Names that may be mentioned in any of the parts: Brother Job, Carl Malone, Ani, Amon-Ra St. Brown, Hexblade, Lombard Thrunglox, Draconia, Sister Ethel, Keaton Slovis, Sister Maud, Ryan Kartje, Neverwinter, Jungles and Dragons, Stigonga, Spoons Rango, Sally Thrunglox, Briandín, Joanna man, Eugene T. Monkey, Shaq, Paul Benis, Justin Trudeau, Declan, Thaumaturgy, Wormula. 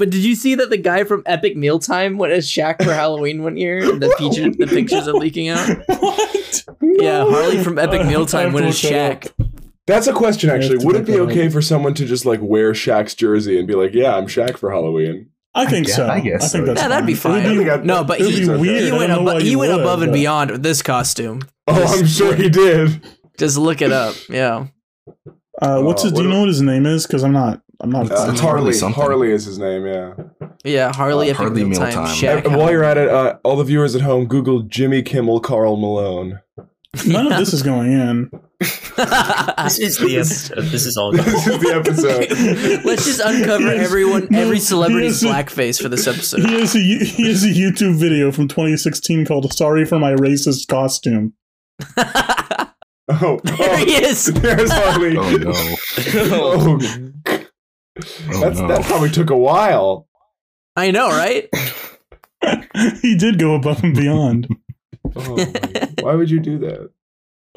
But did you see that the guy from Epic Meal Time went as Shaq for Halloween one year? And the pictures are leaking out. What? No. Yeah, Harley from Epic Meal Time went as Shaq. That's a question, actually. Would it be okay for someone to just like wear Shaq's jersey and be like, "Yeah, I'm Shaq for Halloween"? I think so. That's that'd be fine. No, but he went above and beyond with this costume. Oh, I'm sure he did. Just look it up. Yeah. Do you know what his name is? Because I'm not. It's Harley. Harley is his name. Yeah. Yeah, Harley. Harley Mealtime. And while you're at it, all the viewers at home, Google Jimmy Kimmel, Carl Malone. None of this is going in. This is the episode. Let's just uncover every celebrity's blackface for this episode. He has a YouTube video from 2016 called "Sorry for My Racist Costume." There he is. There's Harley. Oh no. That probably took a while. I know, right? He did go above and beyond. Why would you do that?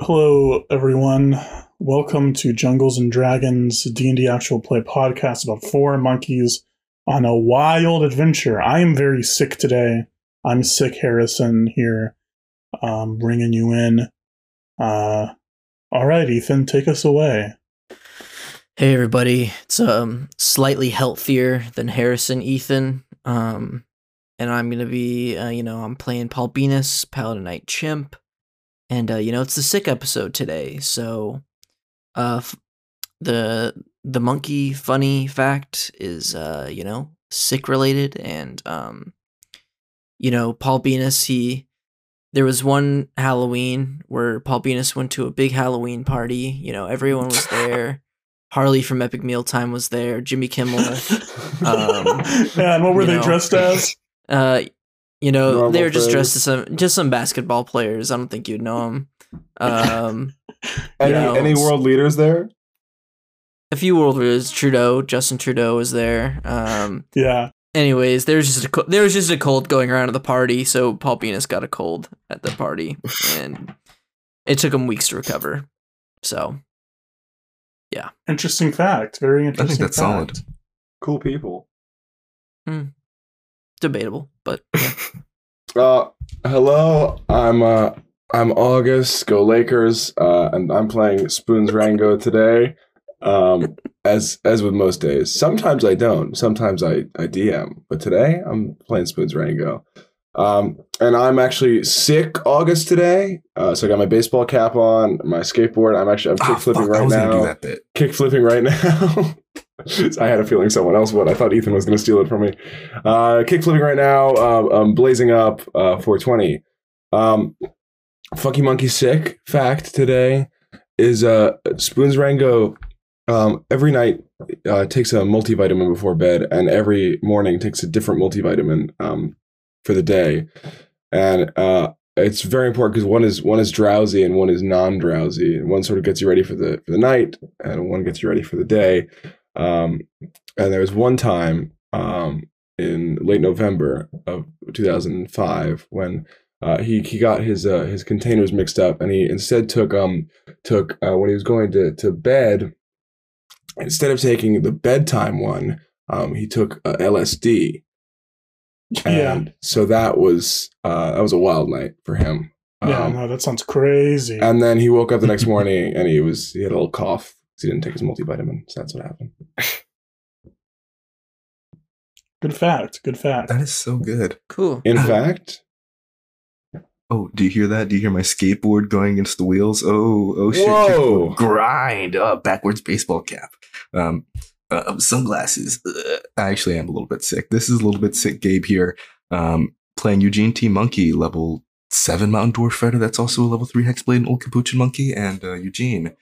Hello, everyone. Welcome to Jungles and Dragons, D&D actual play podcast about four monkeys on a wild adventure. I am very sick today. I'm sick Harrison here, bringing you in. All right, Ethan, take us away. Hey, everybody. It's slightly healthier than Harrison, Ethan. And I'm going to be, I'm playing Paul Benis, Paladin Knight Chimp. And, it's the sick episode today. So the monkey funny fact is, sick related. And, Paul Benis, there was one Halloween where Paul Benis went to a big Halloween party. Everyone was there. Harley from Epic Meal Time was there. Jimmy Kimmel. And what were they dressed as? They were just dressed as some basketball players. I don't think you'd know them. Any world leaders there? A few world leaders. Justin Trudeau was there. Yeah. Anyways, there was just a cold going around at the party, so Paul Benis got a cold at the party, and it took him weeks to recover. So, yeah. Interesting fact. Very interesting. I think that's fact. Solid. Cool people. Hmm. Debatable, but yeah. Hello, I'm August, go Lakers, and I'm playing Spoons Rango today. As with most days, sometimes I don't, sometimes I DM, but today I'm playing Spoons Rango. And I'm actually sick August today. So I got my baseball cap on, my skateboard. I'm kick flipping right now. Kick flipping right now. I had a feeling someone else would. I thought Ethan was going to steal it from me. Kick flipping right now. I'm blazing up 420. Funky monkey sick fact today is Spoons Rango every night takes a multivitamin before bed, and every morning takes a different multivitamin for the day. And it's very important because one is drowsy and one is non-drowsy, and one sort of gets you ready for the night, and one gets you ready for the day. And there was one time in late November of 2005 when he got his containers mixed up, and he instead took when he was going to bed, instead of taking the bedtime one, he took LSD. And so that was a wild night for him. That sounds crazy. And then he woke up the next morning and he had a little cough because he didn't take his multivitamin. So that's what happened. Good fact. That is so good. Cool. In fact. Oh, do you hear that? Do you hear my skateboard going against the wheels? Oh shit. Whoa. Grind up. Backwards baseball cap. Sunglasses. I actually am a little bit sick. This is a little bit sick Gabe here, playing Eugene T. Monkey, level 7 Mountain Dwarf Fighter. That's also a level 3 Hexblade and Old Capuchin Monkey. And Eugene,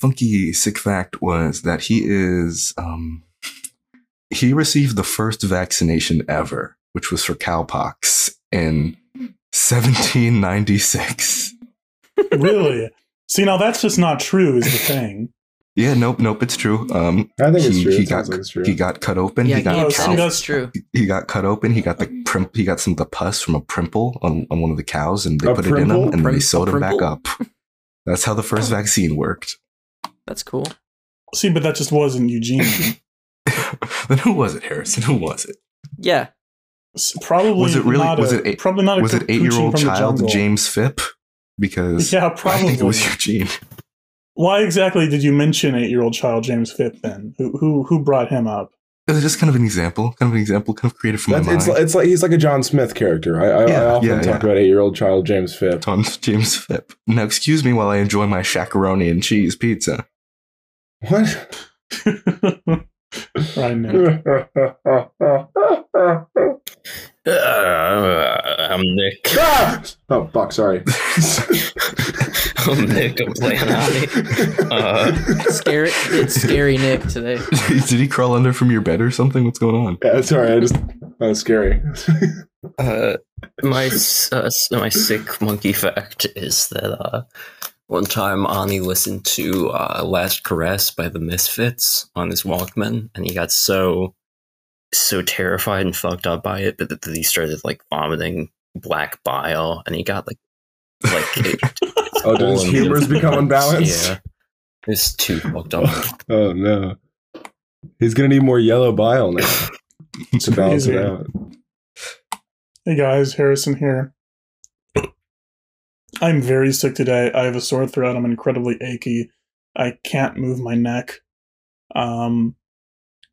funky sick fact was that he is, he received the first vaccination ever, which was for cowpox in 1796. Really? See, now that's just not true is the thing. Yeah, nope, it's true. I think it's true. He got cut open. Yeah, that's true. He got cut open. He got some of the pus from a pimple on one of the cows, and they put it in him, and then they sewed him back up. That's how the first vaccine worked. That's cool. See, but that just wasn't Eugene. Then who was it, Harrison? Who was it? Yeah. Probably was it really? Was it 8-year-old child James Phipp? Because yeah, probably I think it was Eugene. Why exactly did you mention 8-year-old child James Phipp then? Who brought him up? It was just kind of an example, kind of created from my mind. It's like he's like a John Smith character. I often talk about 8-year-old child James Phipp. James Phipp. Now excuse me while I enjoy my shakaroni and cheese pizza. What? I know. I'm Nick. Ah! Oh, fuck, sorry. I'm Nick, I'm playing Ani. It's scary Nick today. Did he crawl under from your bed or something? What's going on? Yeah, sorry, that was scary. My sick monkey fact is that one time Ani listened to Last Caress by the Misfits on his Walkman, and he got so terrified and fucked up by it, but that he started like vomiting black bile, and he got like oh, does his humors become unbalanced? Yeah, it's too fucked up. Oh no, he's gonna need more yellow bile now to balance it out. Hey guys, Harrison here. I'm very sick today. I have a sore throat. I'm incredibly achy. I can't move my neck. But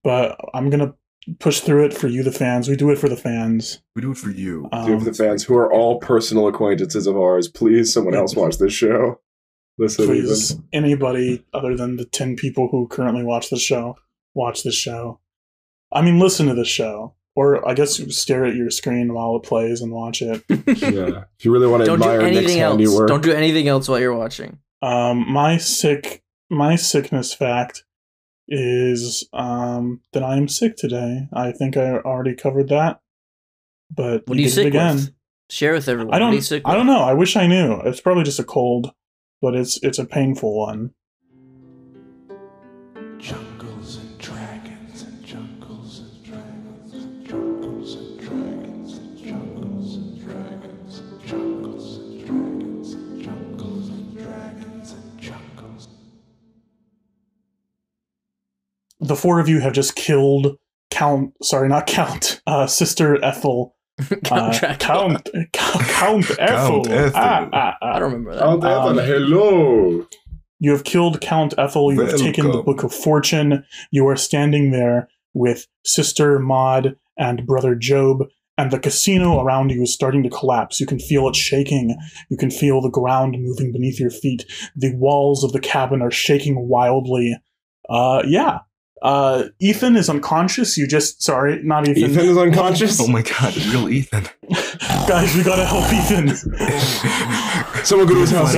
I'm gonna push through it for you, the fans. We do it for the fans. We do it for you. Do it for the fans who are all personal acquaintances of ours. Please, someone else watch this show. Listen, please, anybody other than the 10 people who currently watch this show. I mean, listen to this show. Or I guess you stare at your screen while it plays and watch it. Yeah. If you really want to admire Nick's handiwork. Don't do anything else while you're watching. My sickness fact is that I am sick today. I think I already covered that. But what are you sick again with? Share with everyone. I don't know. I wish I knew. It's probably just a cold, but it's a painful one. The four of you have just killed Sister Ethel. Count Ethel. I don't remember that. Count Ethel, hello. You have killed Count Ethel. You have taken the Book of Fortune. You are standing there with Sister Maud and Brother Job, and the casino around you is starting to collapse. You can feel it shaking. You can feel the ground moving beneath your feet. The walls of the cabin are shaking wildly. Ethan is unconscious. Not Ethan. Ethan is unconscious? Oh my god, real Ethan. Guys, we gotta help Ethan. Someone go to his house.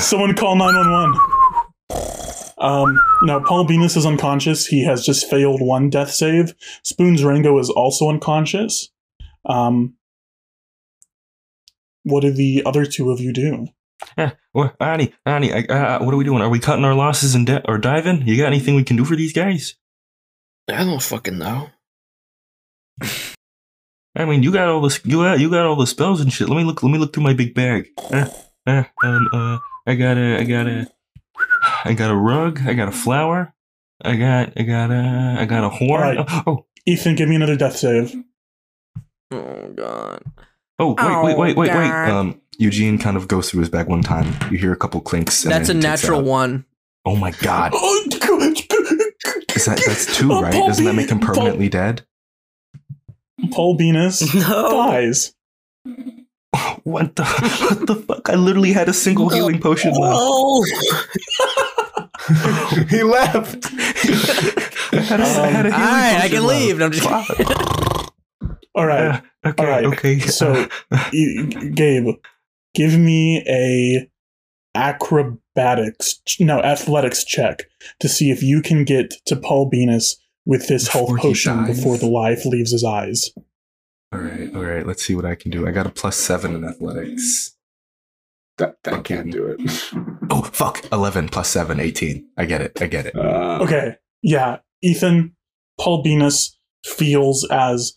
Someone call 911. Now, Paul Benis is unconscious. He has just failed one death save. Spoons Rango is also unconscious. What do the other two of you do? Ani, what are we doing? Are we cutting our losses and or diving? You got anything we can do for these guys? I don't fucking know. I mean, you got all the spells and shit. Let me look through my big bag. I got a rug. I got a flower. I got a horn. Right. Oh, Ethan, give me another death save. Oh god. Oh wait. Eugene kind of goes through his bag one time. You hear a couple clinks. That's a natural one. Oh my god! That's two, right? Doesn't that make him permanently dead? Paul Benis dies. What the fuck? I literally had a single healing potion left. Oh. He left. I can leave. I'm just kidding. All right. Okay. All right. Okay. So, Gabe. Give me a athletics check to see if you can get to Paul Benis with this health potion before the life leaves his eyes. All right. Let's see what I can do. I got a +7 in athletics. That can't do it. Oh, fuck. 11 +7, 18. I get it. Okay. Yeah. Ethan, Paul Benis feels as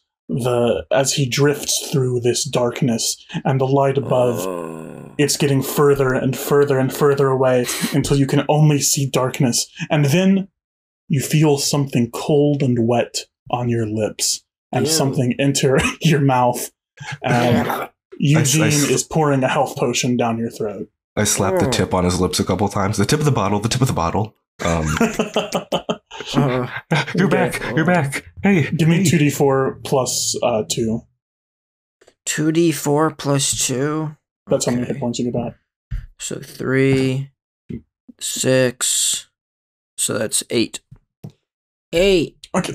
he drifts through this darkness, and the light above, it's getting further and further and further away until you can only see darkness. And then you feel something cold and wet on your lips and something enter your mouth. And Eugene is pouring a health potion down your throat. I slapped the tip on his lips a couple times. The tip of the bottle, the tip of the bottle. You're back. You're back. Hey. Give me 2d4 plus 2. 2d4 plus 2? That's how many hit points you get back. So 3, 6, so that's 8. 8! Okay.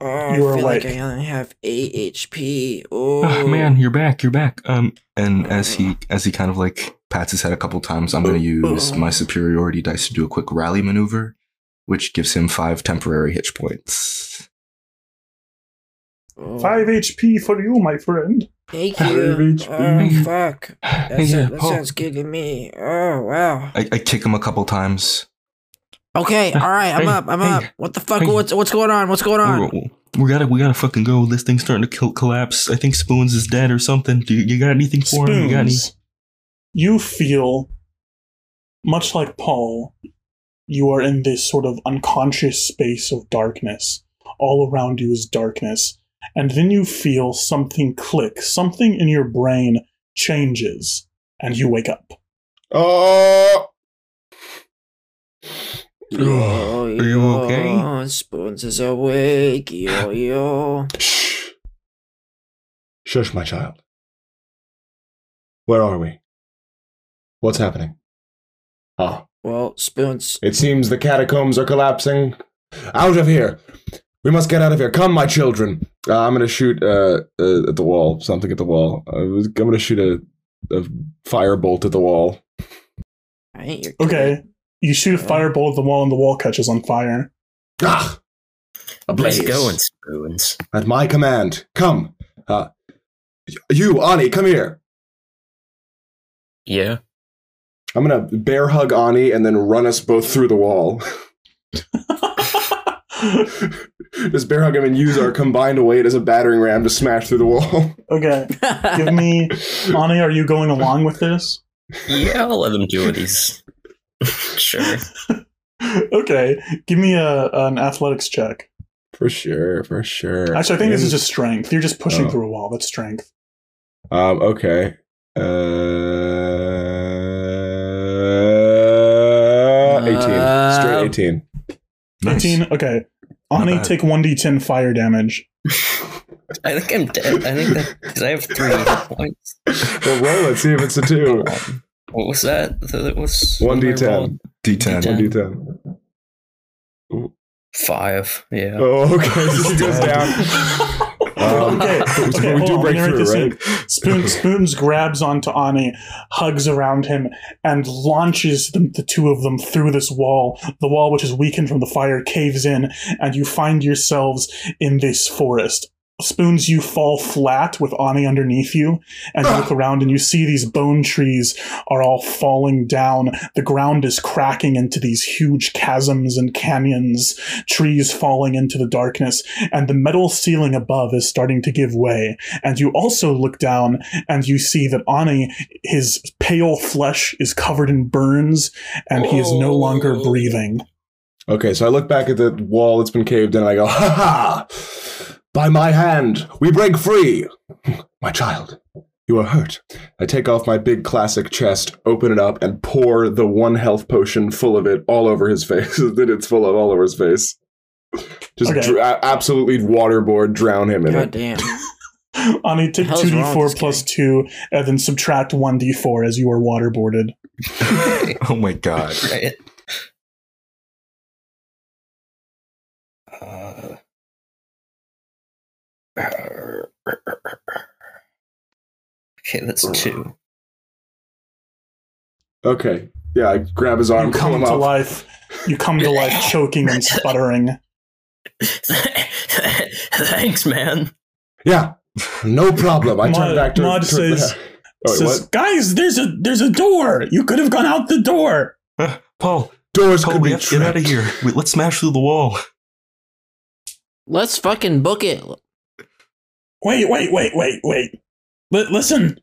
Oh, you are awake. Like I only have 8 HP. Oh man, you're back. You're back. And as he kind of like pats his head a couple times, I'm going to use my superiority dice to do a quick rally maneuver, which gives him 5 temporary hit points. 5 HP for you, my friend. Thank you. Oh, fuck. That sounds good to me. Oh, wow. I kick him a couple times. Okay, all right, I'm up. What the fuck? What's going on? What's going on? We gotta fucking go. This thing's starting to collapse. I think Spoons is dead or something. Do you got anything for Spoons, him? You got any? You feel, much like Paul, you are in this sort of unconscious space of darkness. All around you is darkness. And then you feel something click. Something in your brain changes. And you wake up. Oh! Yo, are you okay? Spoons is awake. Yo. Shh. Shush, my child. Where are we? What's happening? Ah. Well, Spoons. It seems the catacombs are collapsing. Out of here. We must get out of here. Come, my children. I'm going to shoot at the wall. Something at the wall. I'm going to shoot a firebolt at the wall. Okay. You shoot a firebolt at the wall, and the wall catches on fire. Ah! Ablaze. Let's go, Spoons. At my command. Come. You, Ani, come here. Yeah? I'm going to bear hug Ani and then run us both through the wall. Just bear hug him and use our combined weight as a battering ram to smash through the wall. Okay. Give me... Ani, are you going along with this? Yeah, I'll let him do what he's... Sure. Okay, give me an athletics check. For sure. Actually, I think this is just strength. You're just pushing through a wall. That's strength. Okay. Straight 18. Nice. 18. Okay. Ani, take 1d10 fire damage. I think I'm dead. Because I have 3 points. Well, let's see if it's a 2. What was that? That was 1d10. D10. 5. Yeah. Oh, okay. So he goes down. Okay. We do break through, right? Spoons grabs onto Ani, hugs around him, and launches the two of them through this wall. The wall, which is weakened from the fire, caves in, and you find yourselves in this forest. Spoons, you fall flat with Ani underneath you, and you look around and you see these bone trees are all falling down. The ground is cracking into these huge chasms and canyons, trees falling into the darkness, and the metal ceiling above is starting to give way. And you also look down and you see that Ani, his pale flesh is covered in burns, and he is no longer breathing. Okay, so I look back at the wall that's been caved in and I go, ha ha! By my hand, we break free! My child, you are hurt. I take off my big classic chest, open it up, and pour the 1 health potion full of it all over his face. Then it's full of all over his face. Just absolutely waterboard drown him in it. Goddamn. Ani, take 2d4 plus 2, and then subtract 1d4 as you are waterboarded. Oh my god. Right. 2. Okay. Yeah, I grab his arm, pull him up. You come to life choking and sputtering. Thanks, man. Yeah. No problem. I turned back to Maud says, guys, there's a door. You could have gone out the door. Paul. Doors could be tripped. Get out of here. Let's smash through the wall. Let's fucking book it. Wait. Listen.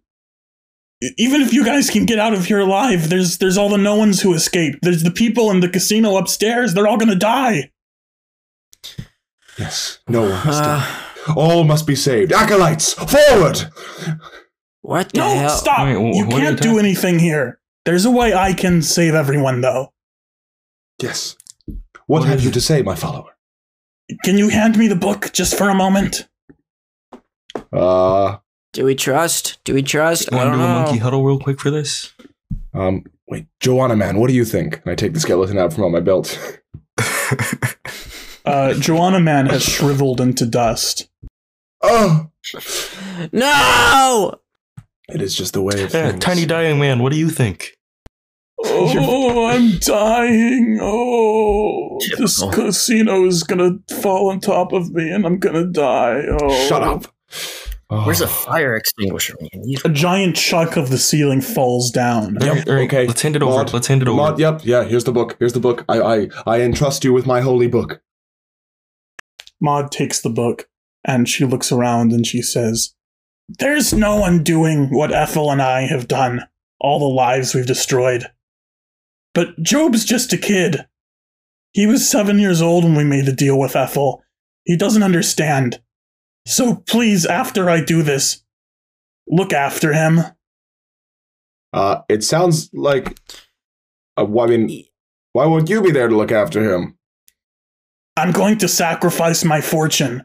Even if you guys can get out of here alive, there's all the no-ones who escaped. There's the people in the casino upstairs. They're all gonna die. Yes, no one has died. All must be saved. Acolytes, forward! What the hell? No, stop! Wait, you can't do anything here. There's a way I can save everyone, though. Yes. What have you to say, my follower? Can you hand me the book just for a moment? Do we trust? I don't know. Do a monkey huddle real quick for this? Wait, Joanna man, what do you think? And I take the skeleton out from on my belt. Joanna man has shriveled into dust. Oh! No! It is just the way of things. Tiny dying man, what do you think? Oh, I'm dying. Oh, this casino is gonna fall on top of me and I'm gonna die. Oh. Shut up. Oh. Where's a fire extinguisher? A giant chunk of the ceiling falls down. Yep. Okay. Let's hand it over. Maud, yep. Yeah. Here's the book. I entrust you with my holy book. Maud takes the book and she looks around and she says, "There's no one doing what Ethel and I have done. All the lives we've destroyed. But Job's just a kid. He was 7 years old when we made the deal with Ethel. He doesn't understand. So please, after I do this, look after him." It sounds like... I mean, why won't you be there to look after him? I'm going to sacrifice my fortune.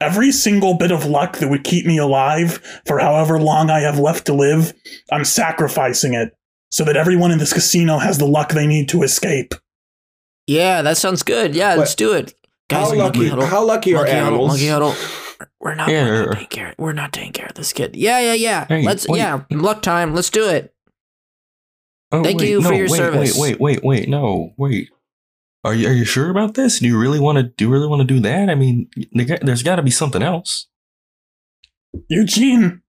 Every single bit of luck that would keep me alive for however long I have left to live, I'm sacrificing it so that everyone in this casino has the luck they need to escape. Yeah, that sounds good. Yeah, let's do it. Guys, how lucky are animals? We're not taking care of this kid. Yeah. Hey, luck time. Let's do it. Oh, Thank you for your service. Wait. Are you sure about this? Do you really want to do that? I mean, there's got to be something else. Eugene,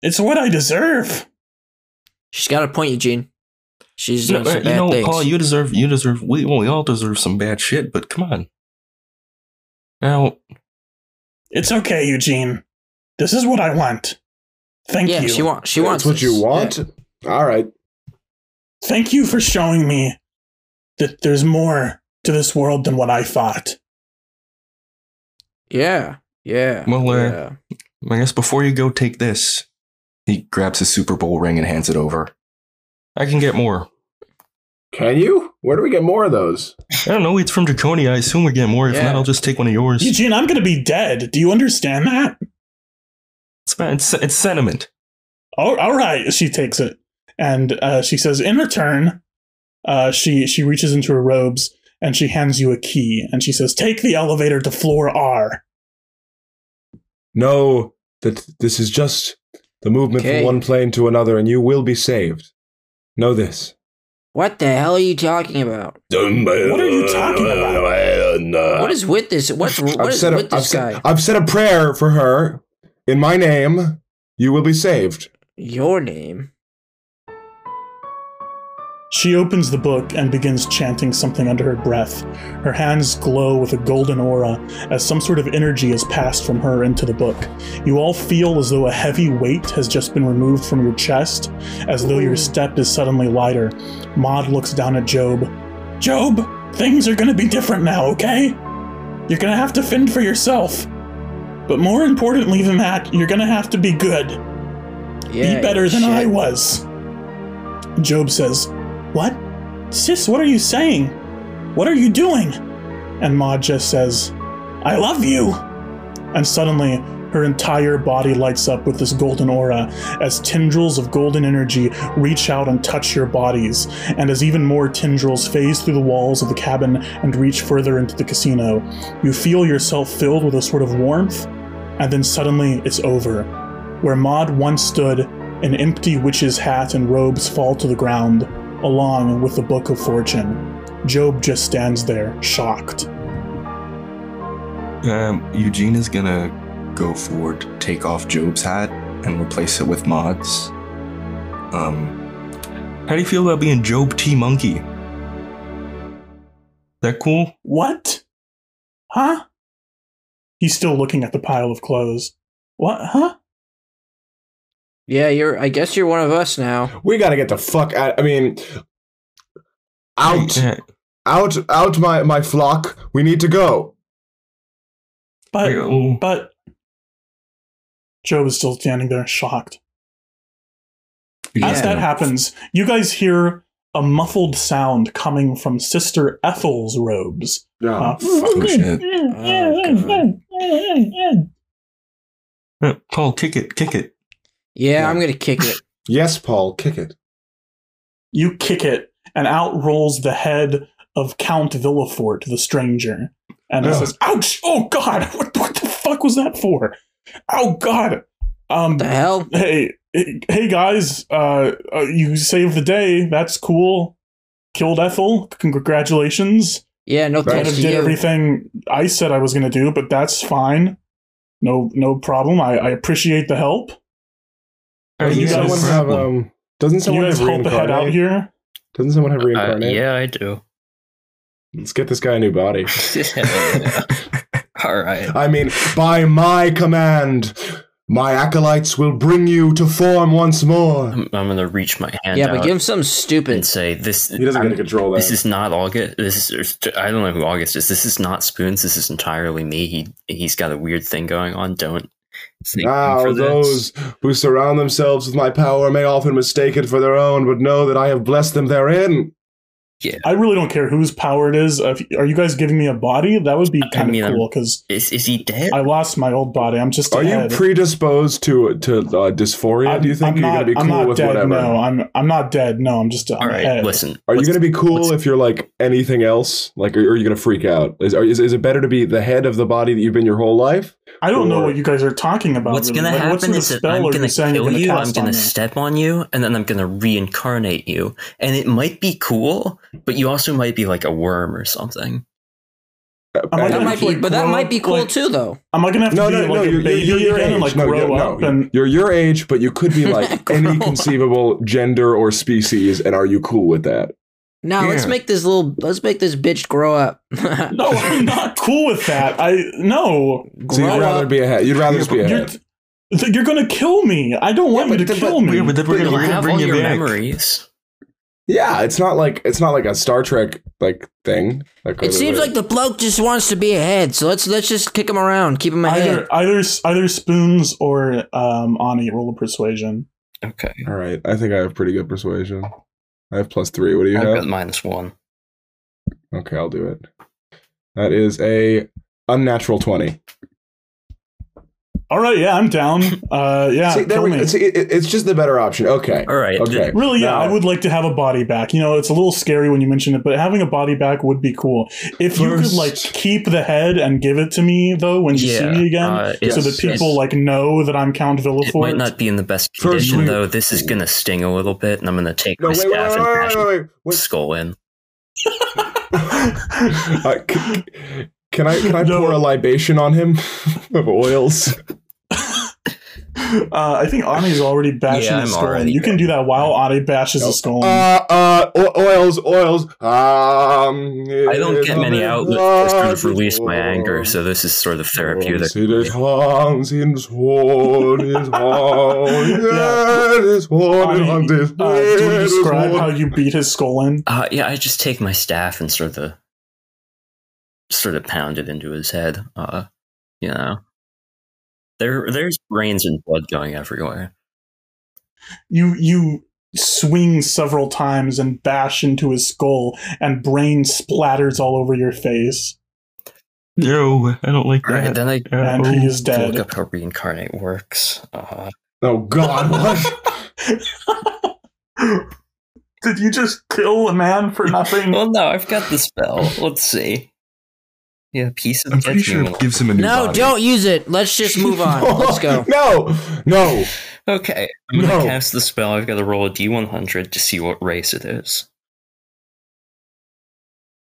it's what I deserve. She's got a point, Eugene. She's doing some bad things. Paul, you deserve. We all deserve some bad shit, but come on. Now, it's okay, Eugene. This is what I want. Thank you. She wants. That's what you want. Yeah. All right. Thank you for showing me that there's more to this world than what I thought. Yeah. Well, I guess before you go, take this. He grabs his Super Bowl ring and hands it over. I can get more. Can you? Where do we get more of those? I don't know. It's from Draconia. I assume we get more. If not, I'll just take one of yours. Eugene, I'm going to be dead. Do you understand that? It's sentiment. Oh, all right. She takes it. And she says, in return... she reaches into her robes and she hands you a key and she says, "Take the elevator to floor R." No, this is just the movement from one plane to another, and you will be saved. Know this. What the hell are you talking about? What are you talking about? What is with this? What's with this guy? I've said a prayer for her. In my name, you will be saved. Your name? She opens the book and begins chanting something under her breath. Her hands glow with a golden aura as some sort of energy is passed from her into the book. You all feel as though a heavy weight has just been removed from your chest, as though your step is suddenly lighter. Maud looks down at Job. "Job, things are going to be different now, okay? You're going to have to fend for yourself. But more importantly than that, you're going to have to be good. Yeah, be better than I was." Job says, "What? Sis, what are you saying? What are you doing?" And Maud just says, "I love you." And suddenly, her entire body lights up with this golden aura as tendrils of golden energy reach out and touch your bodies, and as even more tendrils phase through the walls of the cabin and reach further into the casino. You feel yourself filled with a sort of warmth, and then suddenly it's over. Where Maud once stood, an empty witch's hat and robes fall to the ground, along with the Book of Fortune. Job just stands there, shocked. Eugene is gonna go forward, take off Job's hat, and replace it with Maud's. How do you feel about being Job T. Monkey? That cool? What? Huh? He's still looking at the pile of clothes. What, huh? Yeah, I guess you're one of us now. We gotta get the fuck out. I mean, out, my flock. We need to go. But Job is still standing there shocked. Yeah. As that happens, you guys hear a muffled sound coming from Sister Ethel's robes. Oh, fuck shit. Paul, kick it. Yeah, I'm going to kick it. Yes, Paul, kick it. You kick it, and out rolls the head of Count Villefort, the stranger. And it says, ouch! Oh, God! What the fuck was that for? Oh, God! What the hell? Hey, guys, you saved the day. That's cool. Killed Ethel. Congratulations. Yeah, no thanks to you. I did everything I said I was going to do, but that's fine. No problem. I appreciate the help. Doesn't someone have reincarnate? Help the head out here? Doesn't someone have reincarnate? Yeah, I do. Let's get this guy a new body. All right. I mean, by my command... my acolytes will bring you to form once more. I'm gonna reach my hand out. Yeah, but give him something stupid and say this. He doesn't get to control that. This is not August. I don't know who August is. This is not Spoons. This is entirely me. He's got a weird thing going on. Don't. Now those who surround themselves with my power may often mistake it for their own, but know that I have blessed them therein. Yeah, I really don't care whose power it is. Are you guys giving me a body? That would be kind of cool because is he dead? I lost my old body. I'm just. Are you predisposed to dysphoria? Do you think you're gonna be cool with whatever? No, I'm not dead. No, I'm just. All right, listen. Are you gonna be cool if you're like anything else? Like, are you gonna freak out? Is it better to be the head of the body that you've been your whole life? I don't know what you guys are talking about. What's gonna happen is that I'm gonna kill you. I'm gonna step on you, and then I'm gonna reincarnate you, and it might be cool. But you also might be like a worm or something. That might be cool like, too, though. Am I gonna have to be like a baby again and like grow up? You're your age, but you could be like any conceivable gender or species. And are you cool with that? No, let's make this bitch grow up. No, I'm not cool with that. So you'd rather be a head. You'd rather be a head. You're gonna kill me. I don't want you to kill me. But then we're gonna bring you back. Memories. Yeah, it's not like a Star Trek like thing. Like, it seems like the bloke just wants to be ahead, so let's just kick him around, keep him ahead. Either Spoons or Ani, roll of persuasion. Okay. All right. I think I have pretty good persuasion. I have +3. What do you have? I've got -1. Okay, I'll do it. That is a unnatural 20. All right, yeah, I'm down. It's just the better option. Okay. All right. Okay. Really, yeah, I would like to have a body back. You know, it's a little scary when you mention it, but having a body back would be cool. If you could, like, keep the head and give it to me, though, when you see me again, so that people, like, know that I'm Count Villefort. It might not be in the best condition, though. This is going to sting a little bit, and I'm going to take my staff and bash skull in. Can I pour a libation on him of oils? I think Ani's already bashing the skull. You can do that while Ani bashes the skull. Oils. I don't get many outlets to sort of release my anger, so this is sort of therapeutic. Do you describe how you beat his skull in? Yeah, I just take my staff and sort of pounded into his head. You know, there's brains and blood going everywhere. You swing several times and bash into his skull, and brain splatters all over your face. No, I don't like that. Right, then and he is dead. Look up how reincarnate works. Oh God! What? Did you just kill a man for nothing? Well, no, I've got the spell. Let's see. Yeah, piece of. I'm pretty sure it gives him a new body. Don't use it. Let's just move on. Let's go. No. Okay, I'm gonna cast the spell. I've got to roll a D100 to see what race it is.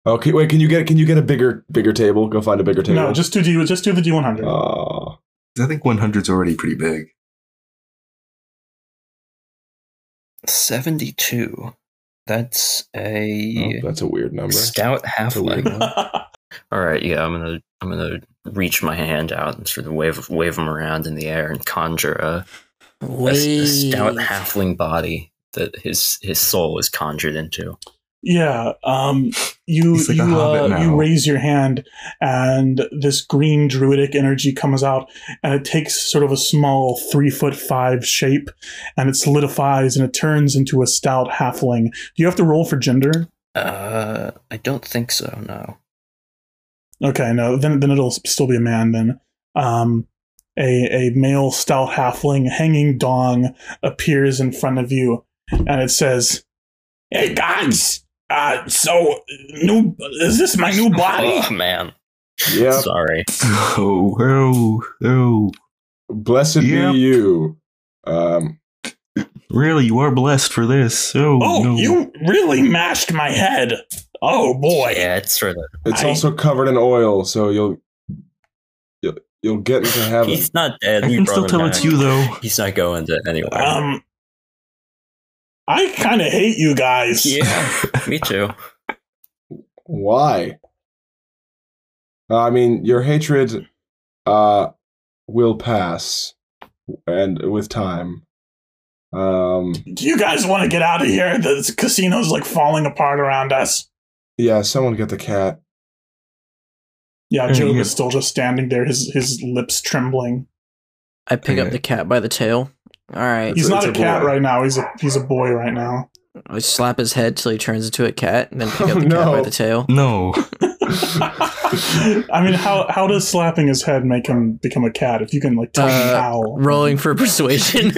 Okay, wait. Can you get a bigger table? Go find a bigger table. No, just do the D100. I think 100's already pretty big. 72. That's a weird number. Stout halfling. All right, yeah, I'm gonna reach my hand out and sort of wave them around in the air and conjure a stout halfling body that his soul is conjured into. Yeah, you raise your hand, and this green druidic energy comes out, and it takes sort of a small 3'5" shape, and it solidifies, and it turns into a stout halfling. Do you have to roll for gender? I don't think so. No. Okay, no. Then it'll still be a man. Then, a male stout halfling hanging dong appears in front of you, and it says, "Hey guys. Is this my new body?" Oh, man. Yeah. Sorry. Oh. Blessed be you. Really, you are blessed for this. You really mashed my head. Oh, boy. Yeah, it's for the... It's also covered in oil, so you'll get into heaven. He's not dead. I can still tell it's you, though. He's not going to anywhere. I kind of hate you guys. Yeah, me too. Why? I mean, your hatred will pass, and with time. Do you guys want to get out of here? The casino's like falling apart around us. Yeah, someone get the cat. Yeah, Job is still just standing there, his lips trembling. I pick up the cat by the tail. All right. He's not a cat right now. He's a boy right now. I slap his head till he turns into a cat, and then pick up the cat by the tail. No. I mean, how does slapping his head make him become a cat? If you can like tell me how. Rolling for persuasion.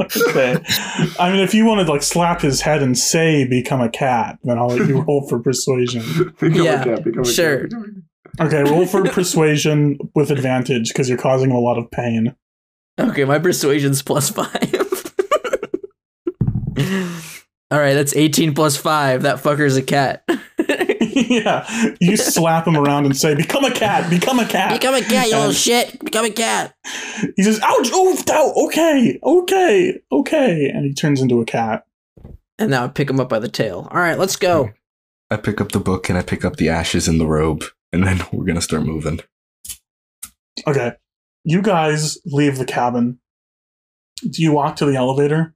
Okay. I mean, if you want to like slap his head and say become a cat, then I'll let you roll for persuasion. Become a cat. Okay, roll for persuasion with advantage because you're causing him a lot of pain. Okay, my persuasion's +5. Alright, that's 18 +5. That fucker's a cat. Yeah, you slap him around and say, Become a cat! Become a cat, you little shit! Become a cat! He says, ouch! Oof! Ow! Okay! And he turns into a cat. And now I pick him up by the tail. Alright, let's go. I pick up the book and I pick up the ashes in the robe, and then we're gonna start moving. Okay. You guys leave the cabin. Do you walk to the elevator?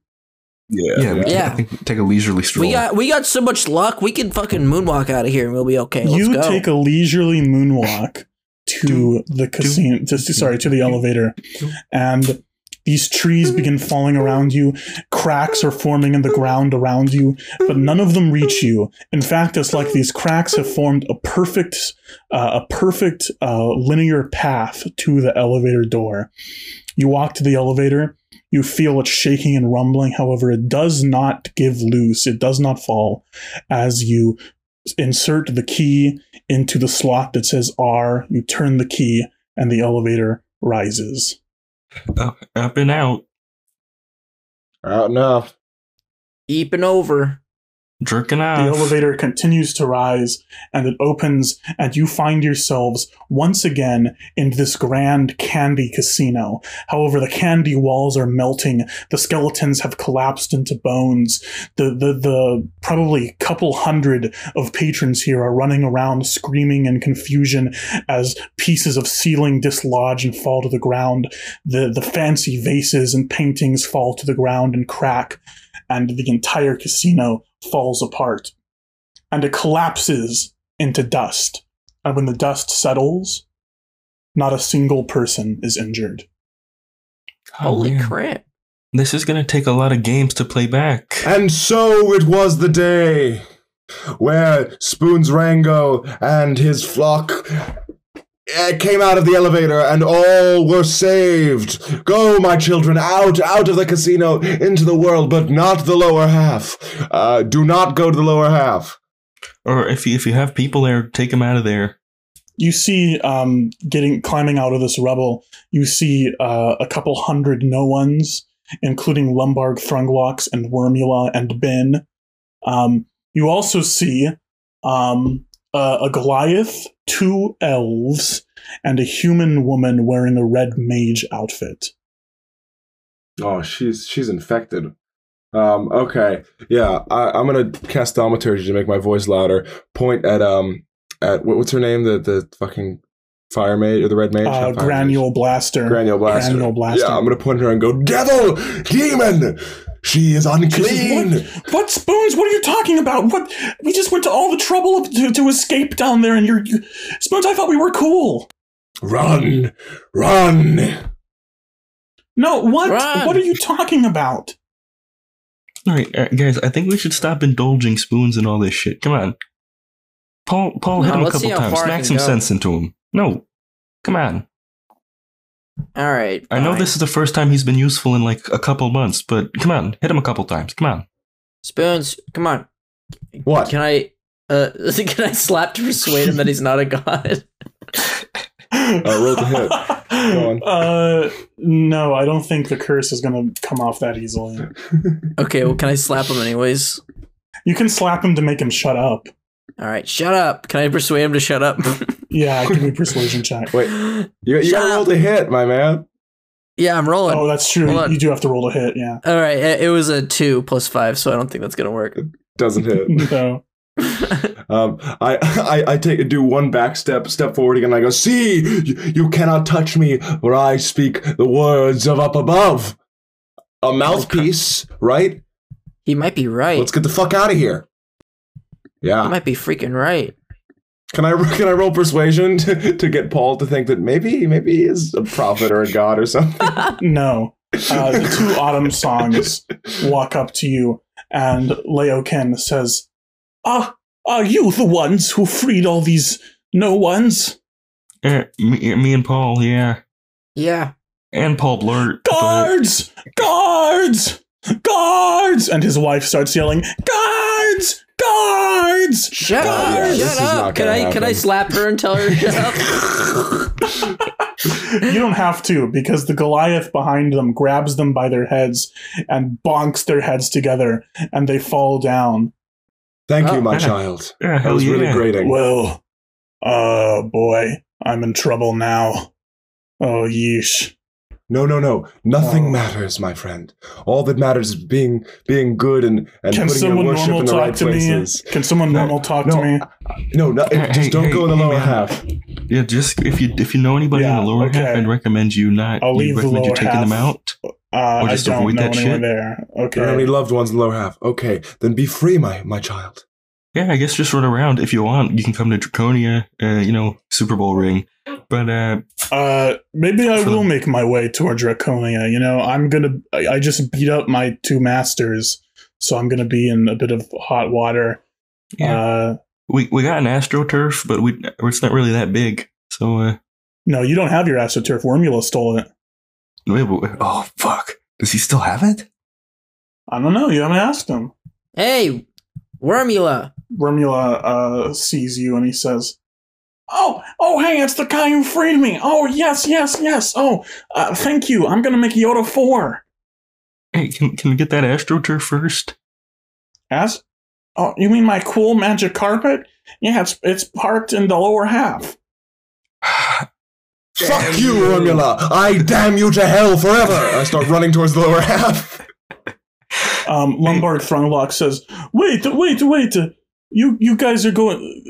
Yeah. Take a leisurely stroll. We got so much luck, we can fucking moonwalk out of here and we'll be okay. Let's go. Take a leisurely moonwalk to the casino. To the elevator. And these trees begin falling around you. Cracks are forming in the ground around you, but none of them reach you. In fact, it's like these cracks have formed a perfect linear path to the elevator door. You walk to the elevator. You feel it shaking and rumbling. However, it does not give loose. It does not fall. As you insert the key into the slot that says R, you turn the key, and the elevator rises. Up and out. Out and up. Eeping over. Jerking out. The elevator continues to rise, and it opens, and you find yourselves once again in this grand candy casino. However, the candy walls are melting. The skeletons have collapsed into bones. The probably couple hundred of patrons here are running around screaming in confusion as pieces of ceiling dislodge and fall to the ground. The fancy vases and paintings fall to the ground and crack, and the entire casino falls apart, and it collapses into dust. And when the dust settles, not a single person is injured. Holy crap. This is going to take a lot of games to play back. And so it was the day where Spoons Rango and his flock came out of the elevator, and all were saved. Go, my children, out of the casino, into the world, but not the lower half. Do not go to the lower half. Or if you have people there, take them out of there. You see, climbing out of this rubble, you see a couple hundred no-ones, including Lombard Thrunglox and Wormula and Ben. You also see a Goliath, two elves, and a human woman wearing a red mage outfit. Oh, she's infected. Okay, yeah, I'm gonna cast Thaumaturgy to make my voice louder. Point at what's her name? The fucking Fire Mage or the Red Mage? Granule Blaster. Granule Blaster. Granule Blaster. Yeah, I'm going to point her and go, Devil! Demon! She is unclean! What, Spoons? What are you talking about? What? We just went to all the trouble to escape down there and you're... Spoons, I thought we were cool. Run! Run! No, what? Run. What are you talking about? All right, guys, I think we should stop indulging Spoons and all this shit. Come on. Paul hit him a couple times. Smack some sense into him. No. Come on. All right. Fine. I know this is the first time he's been useful in like a couple months, but come on. Hit him a couple times. Come on. Spoons, come on. What? Can I slap to persuade him that he's not a god? Roll the hit. Go on. No, I don't think the curse is going to come off that easily. Okay, well, can I slap him anyways? You can slap him to make him shut up. All right, shut up. Can I persuade him to shut up? Yeah, give me a persuasion check. Wait, you gotta roll to hit, my man. Yeah, I'm rolling. Oh, that's true. You do have to roll to hit, yeah. All right, it was a 2 + 5, so I don't think that's going to work. It doesn't hit. No. I do one back step forward again, and I go, see, you cannot touch me, for I speak the words of up above. A mouthpiece, right? He might be right. Let's get the fuck out of here. Yeah. He might be freaking right. Can I roll persuasion to get Paul to think that maybe he is a prophet or a god or something? No. The two autumn songs walk up to you, and Leoken says, are you the ones who freed all these no-ones? Me and Paul, yeah. Yeah. And Paul blurt. Guards! Guards! Guards! And his wife starts yelling, guards! Guards! Shut up! Yeah, shut up! Can I slap her and tell her to shut up? You don't have to, because the Goliath behind them grabs them by their heads and bonks their heads together, and they fall down. Thank you, my child. Yeah, that was really grating. Well, boy, I'm in trouble now. Oh, yeesh. No. Nothing matters, my friend. All that matters is being good and putting your worship in the right places. Can someone normal talk to me? No, just don't go in the lower half. Yeah, just if you know anybody in the lower half, I'd recommend you not. I'll leave the lower half. Them out, or just I don't avoid know that shit. There. Okay. There are any loved ones in the lower half. Okay, then be free, my child. Yeah, I guess just run around if you want. You can come to Draconia, Super Bowl ring. But maybe I will make my way toward Draconia. I just beat up my two masters, so I'm gonna be in a bit of hot water. Yeah. We got an astroturf, but it's not really that big. So no, you don't have your astroturf. Wormula stole it. Oh fuck! Does he still have it? I don't know. You haven't asked him. Hey, Wormula. Wormula sees you and he says, Oh, hey, it's the guy who freed me. Oh, yes. Oh, thank you. I'm going to make Yoda 4. Hey, can we get that astroturf first? Oh, you mean my cool magic carpet? Yeah, it's parked in the lower half. Fuck you, Wormula. I damn you to hell forever. I start running towards the lower half. Lombard Thrunglox says, Wait. You guys are going...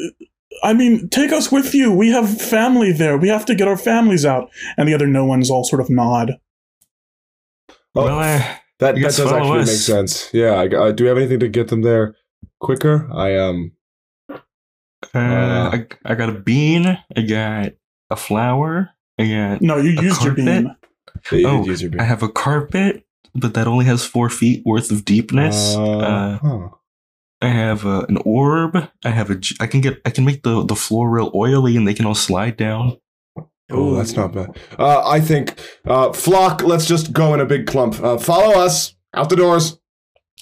I mean, take us with you. We have family there. We have to get our families out. And the other no-ones all sort of nod. Oh, well, that does actually make sense. Yeah. Do we have anything to get them there quicker? I got a bean. I got a flower. No, you used your bean. Oh, I have a carpet, but that only has 4 feet worth of deepness. I have an orb. I can make the floor real oily, and they can all slide down. Oh, that's not bad. I think flock. Let's just go in a big clump. Follow us out the doors.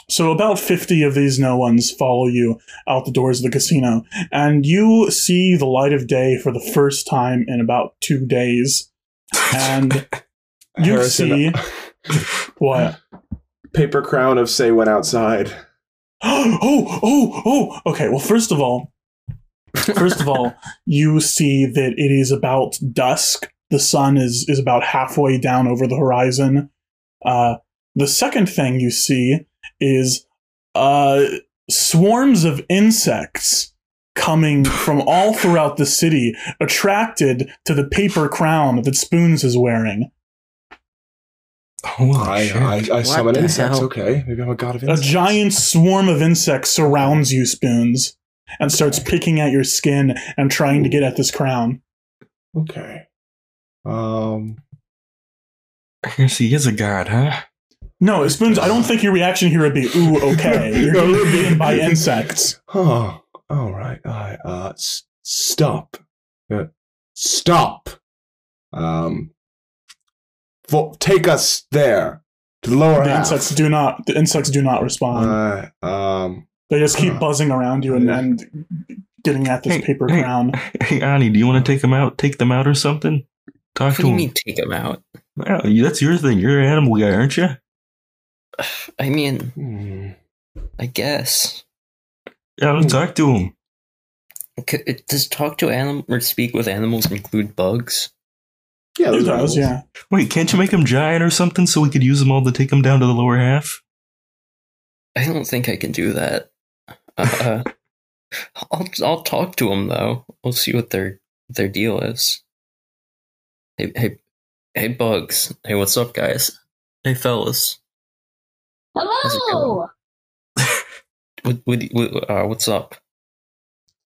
So about 50 of these no-ones follow you out the doors of the casino, and you see the light of day for the first time in about 2 days. And you see what? Paper crown of Say went outside. Oh! Okay, well, first of all, you see that it is about dusk. The sun is about halfway down over the horizon. The second thing you see is swarms of insects coming from all throughout the city, attracted to the paper crown that Spoons is wearing. Holy I summon insects. Hell? Okay, maybe I'm a god of insects. A giant swarm of insects surrounds you, Spoons, and starts picking at your skin and trying to get at this crown. Okay. I guess he is a god, huh? No, Spoons, I don't think your reaction here would be, ooh, okay. You're getting bitten by insects. Oh, all right. Stop. Stop. Take us there to the lower half. The insects do not respond. They just keep buzzing around you and getting at this paper crown. Hey, Ani, do you want to take them out? Take them out or something? Talk to them. What do you mean take them out? Well, that's your thing. You're an animal guy, aren't you? I mean, I guess. Yeah, let's talk to him. Does talk to animals or speak with animals include bugs? Yeah, it does, yeah. Wait, can't you make them giant or something so we could use them all to take them down to the lower half? I don't think I can do that. I'll talk to them, though. We'll see what their deal is. Hey, bugs. Hey, what's up, guys? Hey, fellas. Hello! What's up?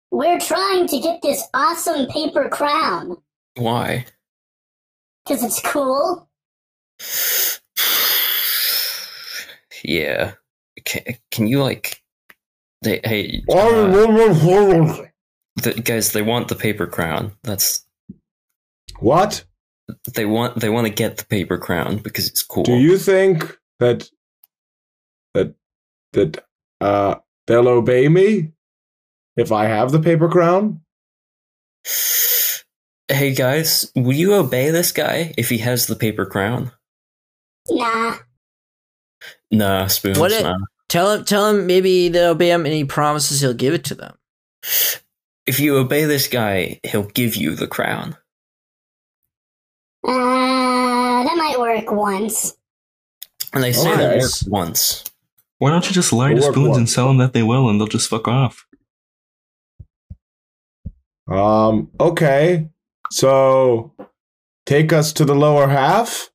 We're trying to get this awesome paper crown. Why? Because it's cool. Yeah. Can you, like... Hey... guys, they want the paper crown. That's... What? They want to get the paper crown because it's cool. Do you think that they'll obey me if I have the paper crown? Hey guys, will you obey this guy if he has the paper crown? Nah, Spoons. Nah. Tell him maybe they'll obey him, and he promises he'll give it to them. If you obey this guy, he'll give you the crown. That might work once. And they say that works once. Why don't you just lie to Spoons and sell them that they will, and they'll just fuck off? Okay. So, take us to the lower half.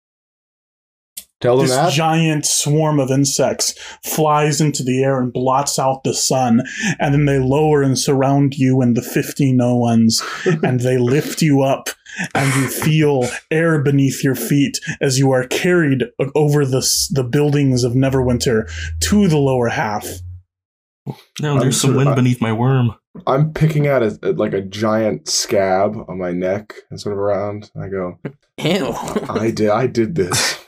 Tell them that. This giant swarm of insects flies into the air and blots out the sun, and then they lower and surround you and the 50 no-ones, and they lift you up, and you feel air beneath your feet as you are carried over the buildings of Neverwinter to the lower half. No, there's some wind beneath my worm. I'm picking out a giant scab on my neck and sort of around. I go, ew. I did this.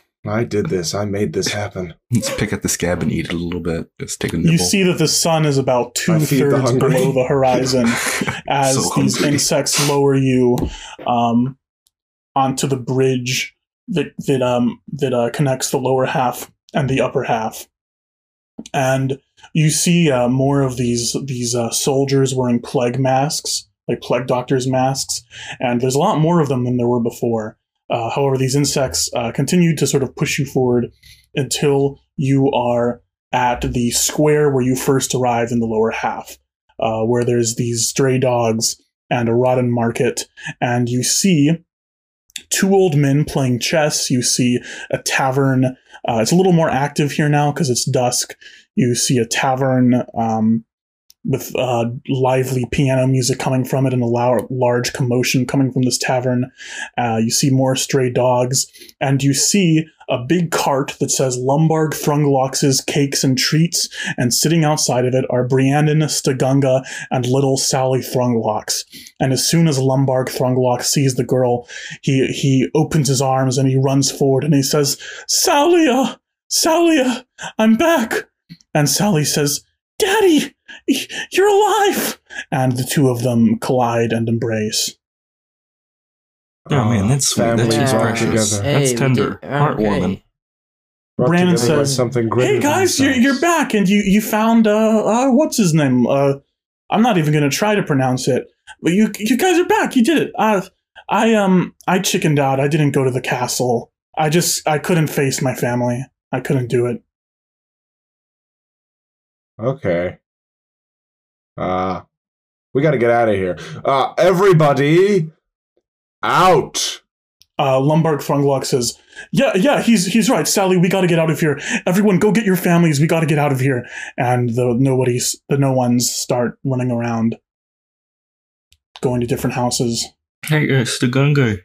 I made this happen. Let's pick at the scab and eat it a little bit. Let's take a nibble. You see that the sun is about 2/3 below the horizon as these insects lower you onto the bridge that connects the lower half and the upper half. And you see more of these soldiers wearing plague masks, like plague doctors' masks, and there's a lot more of them than there were before. However, these insects continue to sort of push you forward until you are at the square where you first arrived in the lower half, where there's these stray dogs and a rotten market, and you see two old men playing chess. You see a tavern. It's a little more active here now because it's dusk. You see a tavern with lively piano music coming from it and a large commotion coming from this tavern. You see more stray dogs. And you see a big cart that says Lombard Thrunglox's Cakes and Treats. And sitting outside of it are Briandín, Stigonga, and little Sally Thrunglox. And as soon as Lombard Thrunglox sees the girl, he opens his arms and he runs forward and he says, Sally, I'm back. And Sally says, Daddy, you're alive! And the two of them collide and embrace. Oh man, that's sweet. That's precious. That's tender. Heartwarming. Briandín says, hey guys, you're back, and you found, what's his name? I'm not even going to try to pronounce it. But you guys are back, you did it. I chickened out. I didn't go to the castle. I couldn't face my family. I couldn't do it. Okay. We got to get out of here. Everybody out. Lombard Thrunglox says, yeah, he's right. Sally, we got to get out of here. Everyone go get your families. We got to get out of here. And the no-ones start running around, going to different houses. Hey, Stigonga,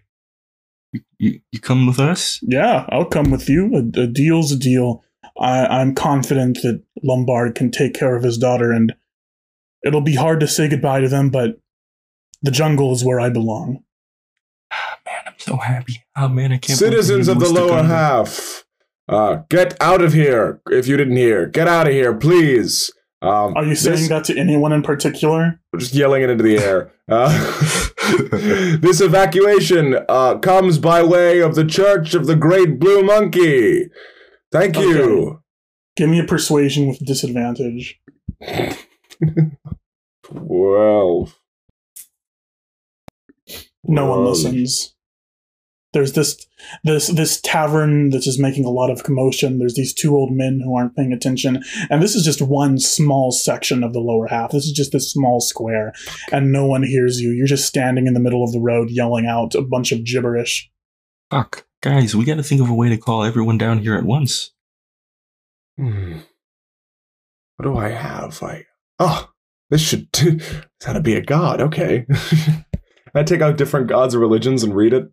you come with us? Yeah, I'll come with you. A deal's a deal. I'm confident that Lombard can take care of his daughter, and it'll be hard to say goodbye to them, but the jungle is where I belong. Ah, man, I'm so happy. Oh, man, I can't believe it. Citizens of the lower half, get out of here, if you didn't hear. Get out of here, please. Are you saying that to anyone in particular? Just yelling it into the air. This evacuation comes by way of the Church of the Great Blue Monkey. Thank you. Okay. Give me a persuasion with disadvantage. 12. No one listens. There's this tavern that's just making a lot of commotion. There's these two old men who aren't paying attention. And this is just one small section of the lower half. This is just this small square. And no one hears you. You're just standing in the middle of the road yelling out a bunch of gibberish. Fuck. Guys, we gotta think of a way to call everyone down here at once. What do I have? This should do. It's how to be a god, okay. I take out different gods or religions and read it.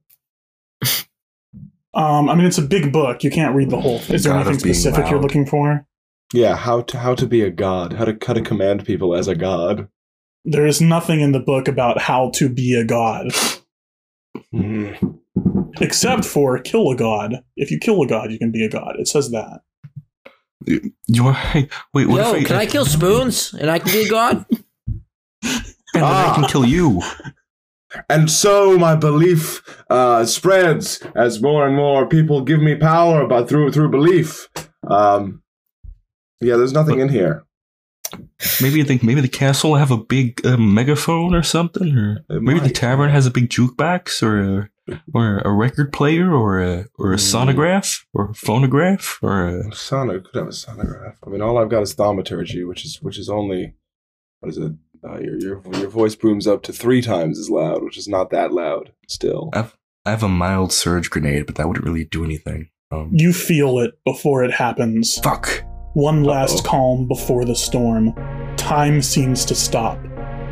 I mean, it's a big book. You can't read the whole thing. Is there anything specific you're looking for? Yeah, how to be a god. How to command people as a god. There is nothing in the book about how to be a god. Except for kill a god. If you kill a god, you can be a god. It says that. Can I kill Spoons? And I can be a god? And then I can kill you. And so my belief spreads as more and more people give me power through belief. Yeah, there's nothing in here. Maybe the castle will have a big megaphone or something, or maybe the tavern has a big jukebox, or a record player, or a sonograph, or a phonograph, could have a sonograph. I mean, all I've got is thaumaturgy, which is only, what is it? Your voice booms up to 3 times as loud, which is not that loud still. I have a mild surge grenade, but that wouldn't really do anything. You feel it before it happens. Fuck. One last calm before the storm. Time seems to stop.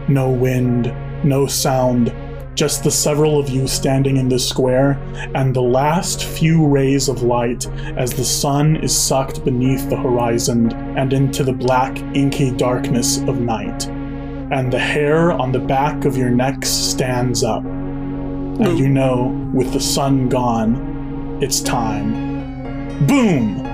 No wind, no sound, just the several of you standing in this square, and the last few rays of light as the sun is sucked beneath the horizon and into the black, inky darkness of night. And the hair on the back of your necks stands up. And you know, with the sun gone, it's time. Boom!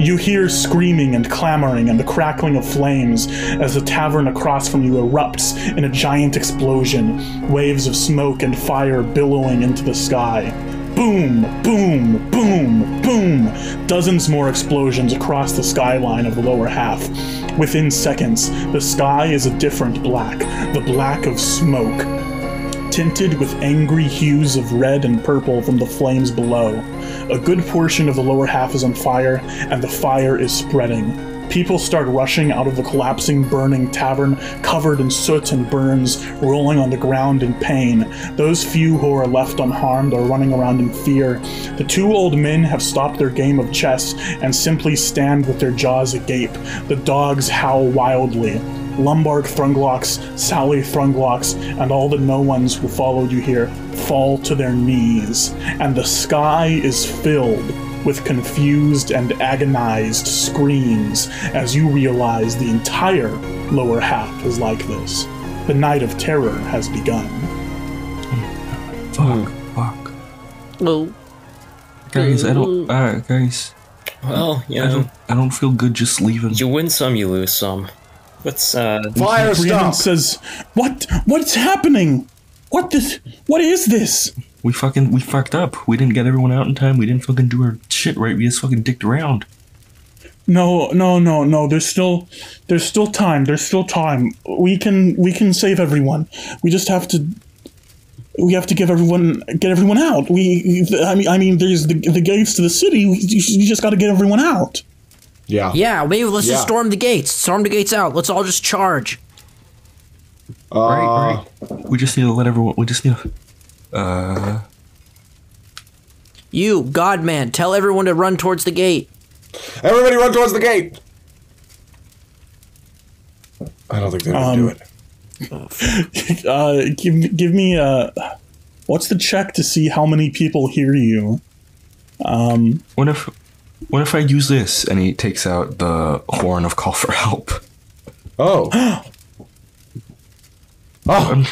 You hear screaming and clamoring and the crackling of flames as the tavern across from you erupts in a giant explosion, waves of smoke and fire billowing into the sky. Boom, boom, boom, boom! Dozens more explosions across the skyline of the lower half. Within seconds, the sky is a different black, the black of smoke, tinted with angry hues of red and purple from the flames below. A good portion of the lower half is on fire, and the fire is spreading. People start rushing out of the collapsing, burning tavern, covered in soot and burns, rolling on the ground in pain. Those few who are left unharmed are running around in fear. The two old men have stopped their game of chess and simply stand with their jaws agape. The dogs howl wildly. Lombard Thrunglox, Sally Thrunglox, and all the no-ones who followed you here fall to their knees, and the sky is filled with confused and agonized screams as you realize the entire lower half is like this. The night of terror has begun. Fuck. Well, guys, guys. Well, you know, I don't feel good just leaving. You win some, you lose some. What's fire stop says, what's happening? What is this? We fucked up. We didn't get everyone out in time. We didn't fucking do our shit right. We just fucking dicked around. No. There's still time. There's still time. We can save everyone. We just have to. We have to get everyone out. I mean, there's the gates to the city. You just got to get everyone out. Yeah. Maybe let's just storm the gates. Storm the gates out. Let's all just charge. Right. We just need to let everyone. We just need to. You, Godman, tell everyone to run towards the gate. Everybody run towards the gate. I don't think they're gonna do it. Oh, give me a. What's the check to see how many people hear you? What if I use this and he takes out the horn of call for help? Oh. Oh.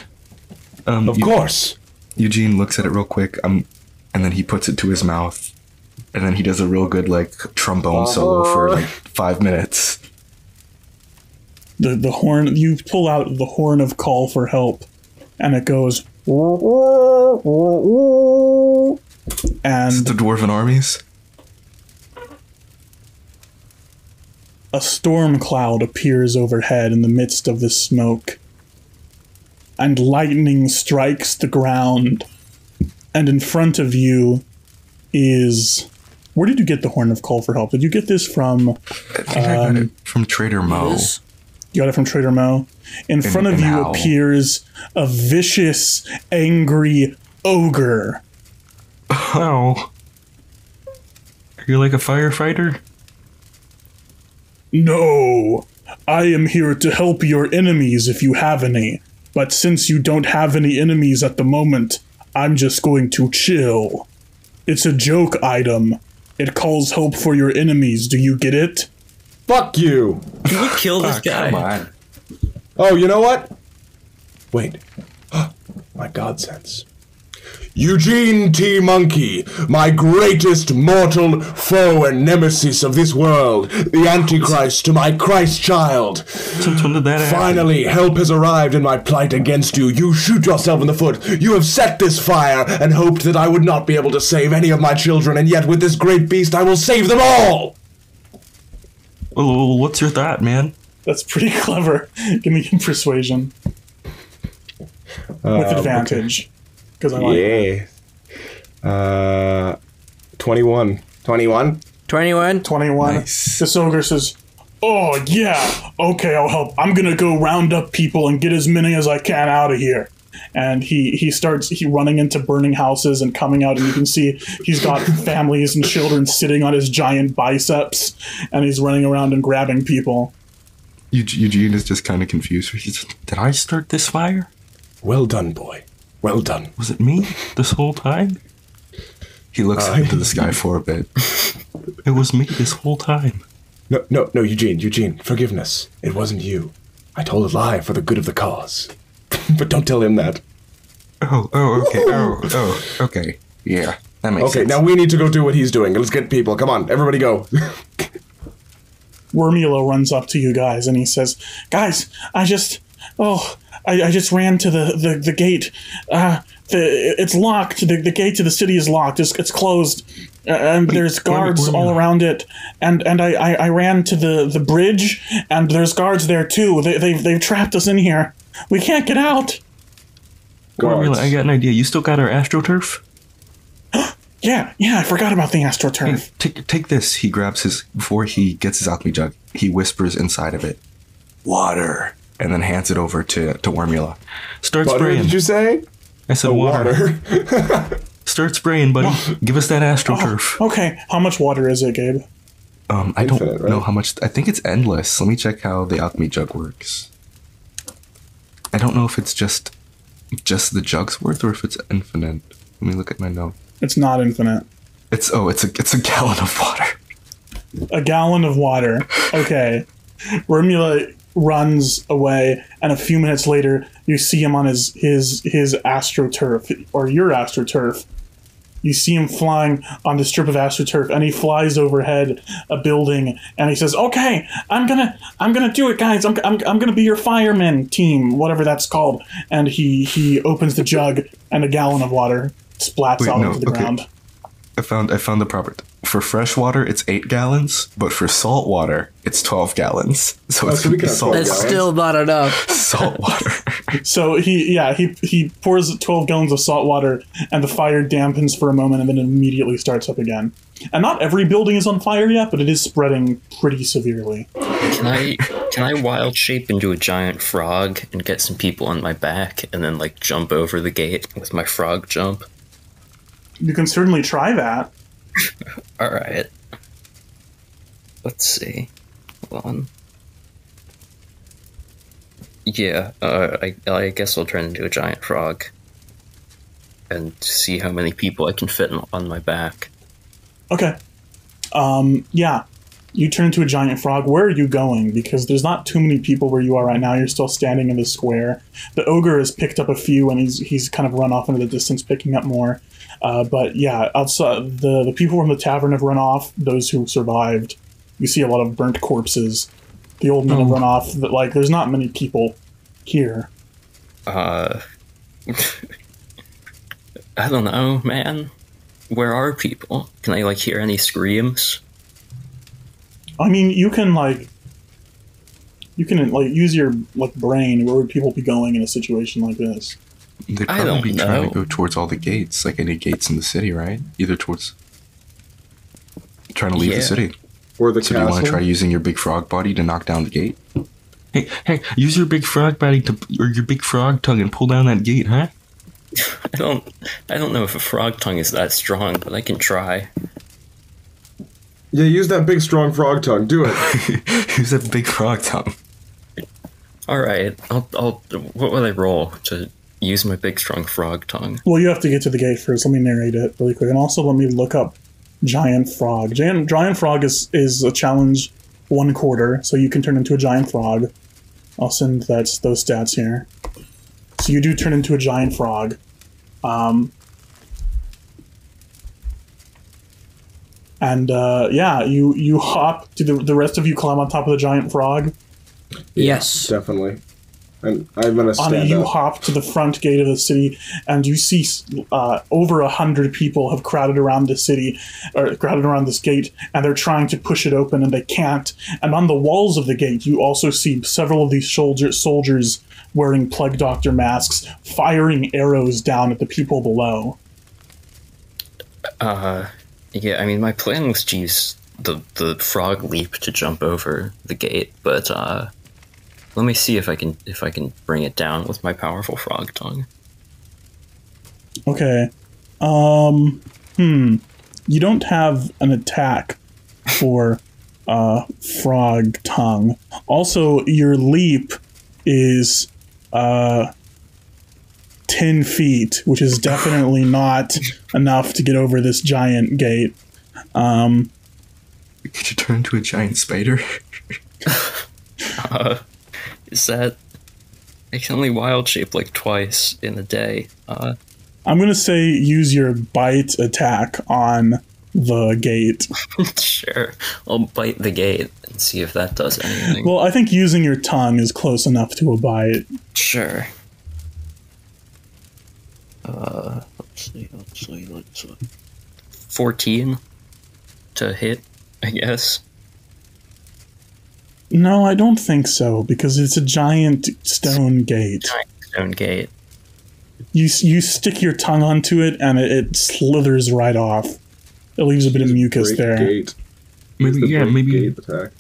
Of course. Eugene looks at it real quick. And then he puts it to his mouth. And then he does a real good like trombone solo for like 5 minutes. The horn, you pull out the horn of call for help, and it goes. And is it the dwarven armies? A storm cloud appears overhead in the midst of this smoke, and lightning strikes the ground. And in front of you is... Where did you get the horn of call for help? Did you get this from... I think I got it from Trader Mo. You got it from Trader Mo? In front of you appears a vicious, angry ogre. Oh. Are you like a firefighter? No. I am here to help your enemies if you have any. But since you don't have any enemies at the moment... I'm just going to chill. It's a joke item. It calls help for your enemies. Do you get it? Fuck you! Can we kill this guy? Come on. Oh, you know what? Wait. My god sense. Eugene T. Monkey, my greatest mortal foe and nemesis of this world, the Antichrist to my Christ child. Finally, help has arrived in my plight against you. You shoot yourself in the foot. You have set this fire and hoped that I would not be able to save any of my children, and yet with this great beast, I will save them all. Oh, what's your thought, man? That's pretty clever. Give me persuasion. With advantage. Okay. I like yeah. 21. Nice. This ogre says, oh, yeah. Okay, I'll help. I'm going to go round up people and get as many as I can out of here. And he starts running into burning houses and coming out. And you can see he's got families and children sitting on his giant biceps. And he's running around and grabbing people. Eugene is just kind of confused. He's like, did I start this fire? Well done, boy. Well done. Was it me this whole time? He looks into the sky for a bit. It was me this whole time. No, Eugene, forgiveness. It wasn't you. I told a lie for the good of the cause. But don't tell him that. Oh, okay. Oh, okay. Yeah, that makes sense. Okay, now we need to go do what he's doing. Let's get people. Come on, everybody go. Wormula runs up to you guys and he says, guys, I just ran to the gate. It's locked. The gate to the city is locked. It's closed. And there's guards all around it. And I ran to the bridge, and there's guards there too. They've trapped us in here. We can't get out. Guards. I got an idea. You still got our astroturf? Yeah, I forgot about the astroturf. Hey, take this. He grabs his... Before he gets his alchemy jug, he whispers inside of it, water. And then hands it over to Wormula. Start butter, spraying. What did you say? I said water. Start spraying, buddy. Give us that astroturf. Oh, okay. How much water is it, Gabe? I don't know how much. I think it's endless. Let me check how the alchemy jug works. I don't know if it's just the jug's worth or if it's infinite. Let me look at my note. It's not infinite. It's a gallon of water. A gallon of water. Okay. Wormula runs away, and a few minutes later you see him on his astroturf, or your astroturf. You see him flying on the strip of astroturf, and he flies overhead a building, and he says, okay, I'm gonna do it, guys. I'm gonna be your fireman team, whatever that's called. And he opens the jug, and a gallon of water splats out onto the ground. I found the proper... For fresh water, it's 8 gallons, but for salt water, it's 12 gallons. So it's going to be salt. That's still not enough. Salt water. So he pours 12 gallons of salt water, and the fire dampens for a moment, and then immediately starts up again. And not every building is on fire yet, but it is spreading pretty severely. Can I wild shape into a giant frog and get some people on my back, and then like jump over the gate with my frog jump? You can certainly try that. All right. Let's see. Hold on. Yeah, I guess I'll turn into a giant frog and see how many people I can fit on my back. Okay. Yeah, you turn into a giant frog. Where are you going? Because there's not too many people where you are right now. You're still standing in the square. The ogre has picked up a few, and he's kind of run off into the distance picking up more. But yeah, outside, the people from the tavern have run off. Those who survived, you see a lot of burnt corpses. The old men have run off. But, like, there's not many people here. I don't know, man. Where are people? Can I, like, hear any screams? I mean, you can use your, like, brain. Where would people be going in a situation like this? They'd probably be trying to go towards all the gates, like any gates in the city, right? Either towards trying to leave the city. Or the castle. Do you want to try using your big frog body to knock down the gate? Hey, use your big frog body or your big frog tongue and pull down that gate, huh? I don't know if a frog tongue is that strong, but I can try. Yeah, use that big strong frog tongue. Do it. Use that big frog tongue. All right. What would I roll to use my big strong frog tongue? Well, you have to get to the gate first. Let me narrate it really quick, and also let me look up giant frog. Giant frog is a challenge 1/4, so you can turn into a giant frog. I'll send those stats here. So you do turn into a giant frog. You hop. Do the rest of you climb on top of the giant frog? Yes, definitely. And I'm gonna stand up. You hop to the front gate of the city, and you see over 100 people have crowded around this gate, and they're trying to push it open, and they can't. And on the walls of the gate, you also see several of these soldiers wearing plague doctor masks, firing arrows down at the people below. Yeah, I mean, my plan was to use the frog leap to jump over the gate, but let me see if I can bring it down with my powerful frog tongue. Okay. You don't have an attack for frog tongue. Also, your leap is 10 feet, which is definitely not enough to get over this giant gate. Could you turn into a giant spider? Is that... I can only wild shape like twice in a day. I'm going to say use your bite attack on the gate. Sure. I'll bite the gate and see if that does anything. Well, I think using your tongue is close enough to a bite. Sure. Let's see. 14 to hit, I guess. No, I don't think so, because it's a giant stone gate. Giant stone gate. You stick your tongue onto it, and it slithers right off. It leaves a bit of mucus there. Gate. Maybe. Attack.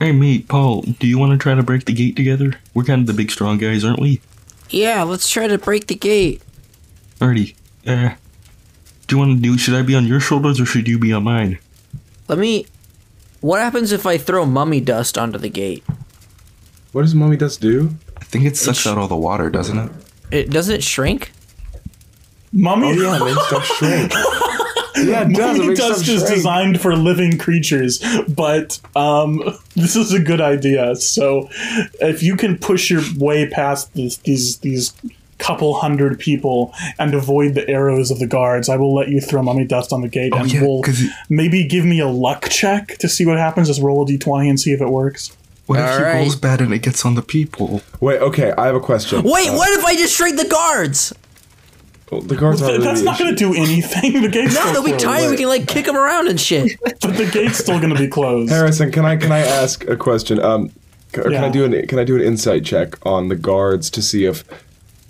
Hey, mate, Paul, do you want to try to break the gate together? We're kind of the big, strong guys, aren't we? Yeah, let's try to break the gate. Alrighty. Do you want to do? Should I be on your shoulders, or should you be on mine? Let me... What happens if I throw mummy dust onto the gate? What does mummy dust do? I think it sucks out all the water, doesn't it? Doesn't it shrink? Mummy dust? Oh, yeah, it makes stuff shrink. Yeah, it does. Mummy dust is designed for living creatures, but this is a good idea. So if you can push your way past these couple hundred people and avoid the arrows of the guards, I will let you throw mummy dust on the gate, maybe give me a luck check to see what happens. Just roll a d20 and see if it works. What if he rolls bad and it gets on the people? Wait, okay, I have a question. Wait, what if I just shrink the guards? Well, the guards that's not going to do anything. The gate's no, they'll be tired. We can like kick them around and shit. But the gate's still going to be closed. Harrison, can I ask a question? Can I do an insight check on the guards to see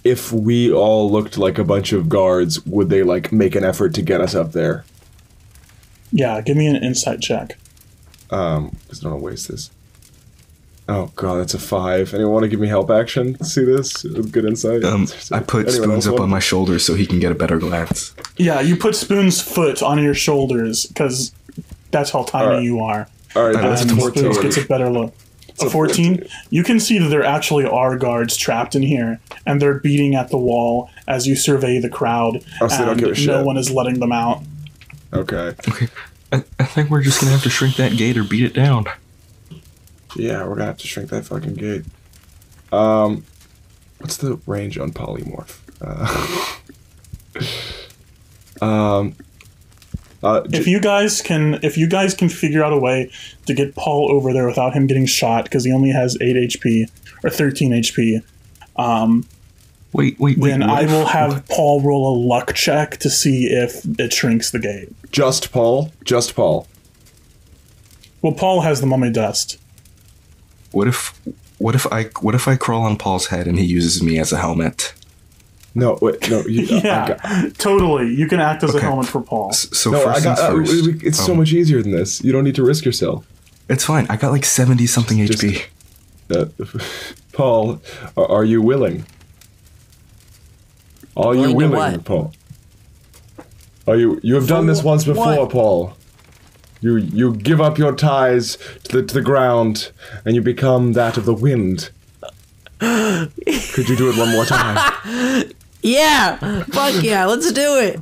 if we all looked like a bunch of guards, would they make an effort to get us up there? Yeah, give me an insight check. Because I don't want to waste this. Oh god, that's a 5. Anyone want to give me help action? See this? Good insight. I put Spoons up on my shoulders so he can get a better glance. Yeah, you put Spoon's foot on your shoulders because that's how tiny you are. All right, that's 14. Spoons gets a better look. It's a 14. You can see that there actually are guards trapped in here, and they're beating at the wall as you survey the crowd, and no one is letting them out. Okay. I think we're just gonna have to shrink that gate or beat it down. Yeah, we're gonna have to shrink that fucking gate. What's the range on polymorph? If you guys can figure out a way to get Paul over there without him getting shot, because he only has 8 HP or 13 HP, Then I will have Paul roll a luck check to see if it shrinks the gate. Just Paul. Well, Paul has the mummy dust. What if I crawl on Paul's head and he uses me as a helmet? No, wait, no. Totally. You can act as a helmet for Paul. So first, it's so much easier than this. You don't need to risk yourself. It's fine. I got 70-something HP. Paul, are you willing? Are you willing, Paul? Are you? You have done this once before, what? Paul. You give up your ties to the ground, and you become that of the wind. Could you do it one more time? Yeah, fuck yeah, let's do it.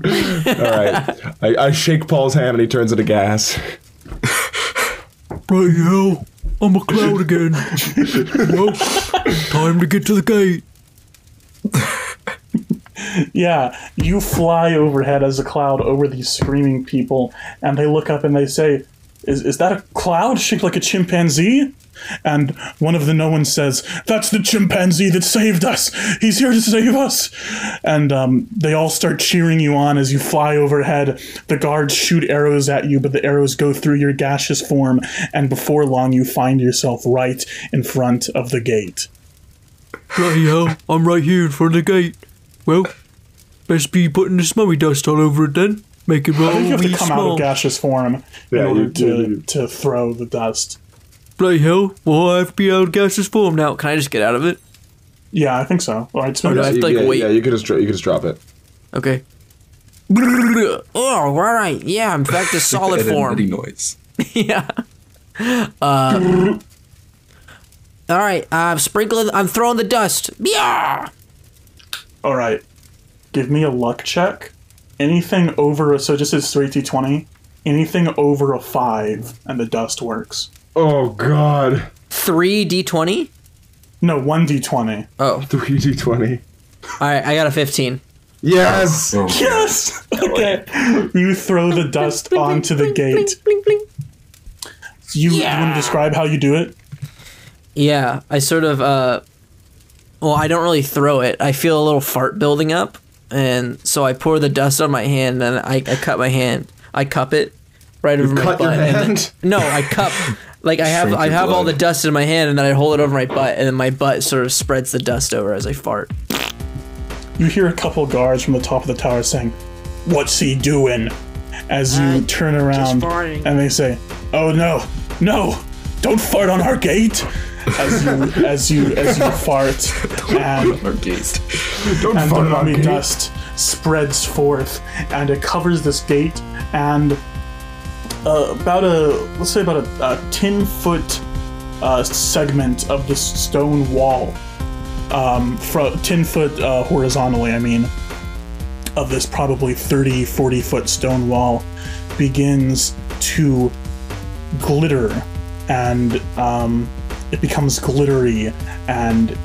All right, I shake Paul's hand, and he turns into gas. Right now, I'm a cloud again. Well, time to get to the gate. Yeah, you fly overhead as a cloud over these screaming people, and they look up and they say, is that a cloud shaped like a chimpanzee? And one of the no-ones says, that's the chimpanzee that saved us! He's here to save us! And they all start cheering you on as you fly overhead. The guards shoot arrows at you, but the arrows go through your gaseous form, and before long you find yourself right in front of the gate. Righty-ho, I'm right here in front of the gate. Well, best be putting this mummy dust all over it then. Make it roll. I think you have to come out of gaseous form in order to throw the dust. Bloody hell, well, I have to be out of gaseous form now. Can I just get out of it? Yeah, I think so. All right, so I have to, wait. Yeah, you could just drop it. Okay. Oh, all right. Yeah, I'm back to solid form. Noise. Yeah. All right. I'm throwing the dust. Yeah. All right, give me a luck check. Anything over, so just it's 3d20. Anything over a 5, and the dust works. Oh god. 3d20? No, 1d20. Oh. 3d20. All right, I got a 15. Yes. Oh. Yes. Okay. You throw the dust onto the gate. You want to describe how you do it? Yeah, I sort of well, I don't really throw it. I feel a little fart building up, and so I pour the dust on my hand, and I cut my hand. I cup it right over my butt. And no, I cup. Like I have all the dust in my hand, and then I hold it over my butt, and then my butt sort of spreads the dust over as I fart. You hear a couple guards from the top of the tower saying, "What's he doing?" As you turn around, and they say, "Oh no, don't fart on our gate." As you fart, and the mummy dust spreads forth, and it covers this gate, and about a 10-foot segment of this stone wall, 10 foot horizontally, I mean, of this probably 30-40 foot stone wall, begins to glitter, and it becomes glittery, and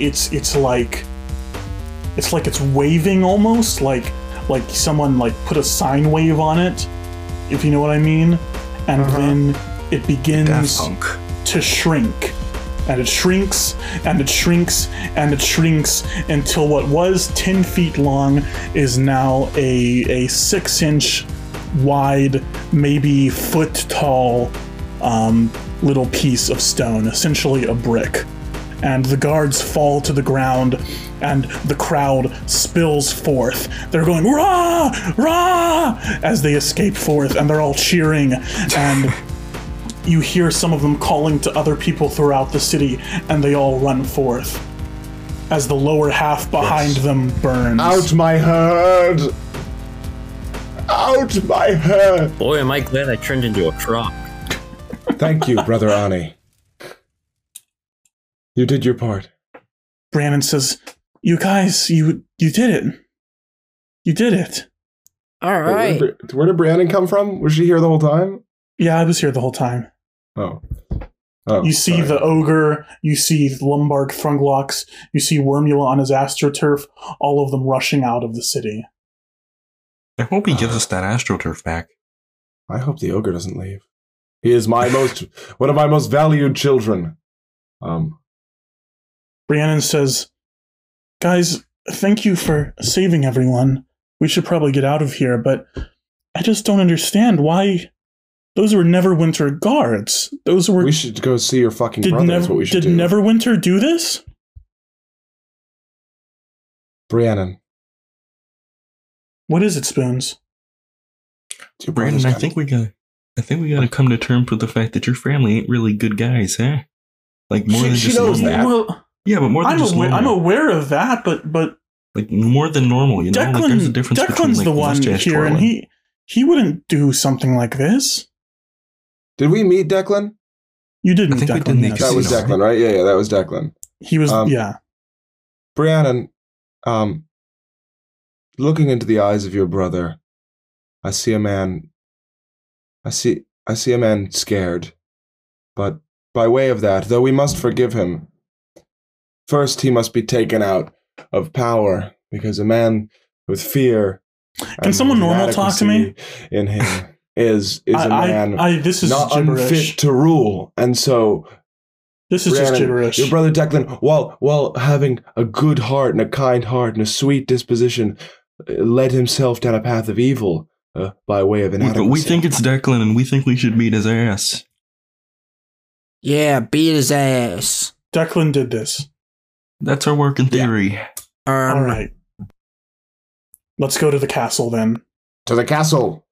it's like it's waving, almost like someone put a sine wave on it, if you know what I mean. And then it begins to shrink, and it shrinks, and it shrinks, and it shrinks, until what was 10 feet long is now a 6-inch wide, maybe foot tall little piece of stone, essentially a brick. And the guards fall to the ground, and the crowd spills forth. They're going, "Rah! Rah!" as they escape forth, and they're all cheering. And you hear some of them calling to other people throughout the city, and they all run forth as the lower half behind them burns. Out my herd! Out my herd! Boy, am I glad I turned into a croc. Thank you, Brother Ani. You did your part. Brandon says, "You guys, you did it. You did it." All right. Where did Brandon come from? Was she here the whole time? Yeah, I was here the whole time. Oh. You see the ogre. You see Lombard Thrunglox. You see Wormula on his astroturf. All of them rushing out of the city. I hope he gives us that astroturf back. I hope the ogre doesn't leave. He is my one of my most valued children. Briandín says, "Guys, thank you for saving everyone. We should probably get out of here, but I just don't understand why those were Neverwinter guards. Those were... We should go see your fucking brother. That's what we should do. Did Neverwinter do this?" Briandín. What is it, Spoons? Briandín, I think we got to come to terms with the fact that your family ain't really good guys, huh? Like more than just normal. Well, yeah, but more than just normal. I'm aware of that, but like more than normal, you know. Like there's a difference between like the one here, and he wouldn't do something like this. Did we meet Declan? You didn't. I think Declan. Didn't that was Declan, right? Yeah, that was Declan. He was. Yeah. Briandín, looking into the eyes of your brother, I see a man. I see a man scared, but. By way of that, though we must forgive him, first he must be taken out of power, because a man with fear. Can someone normal talk to me? In him is a man this is not gibberish. Unfit to rule, and so this is just gibberish. Your brother Declan, while having a good heart and a kind heart and a sweet disposition, led himself down a path of evil by way of inadequacy. But we think it's Declan, and we think we should beat his ass. Yeah, beat his ass. Declan did this. That's our working theory. Yeah. All right. Let's go to the castle then. To the castle.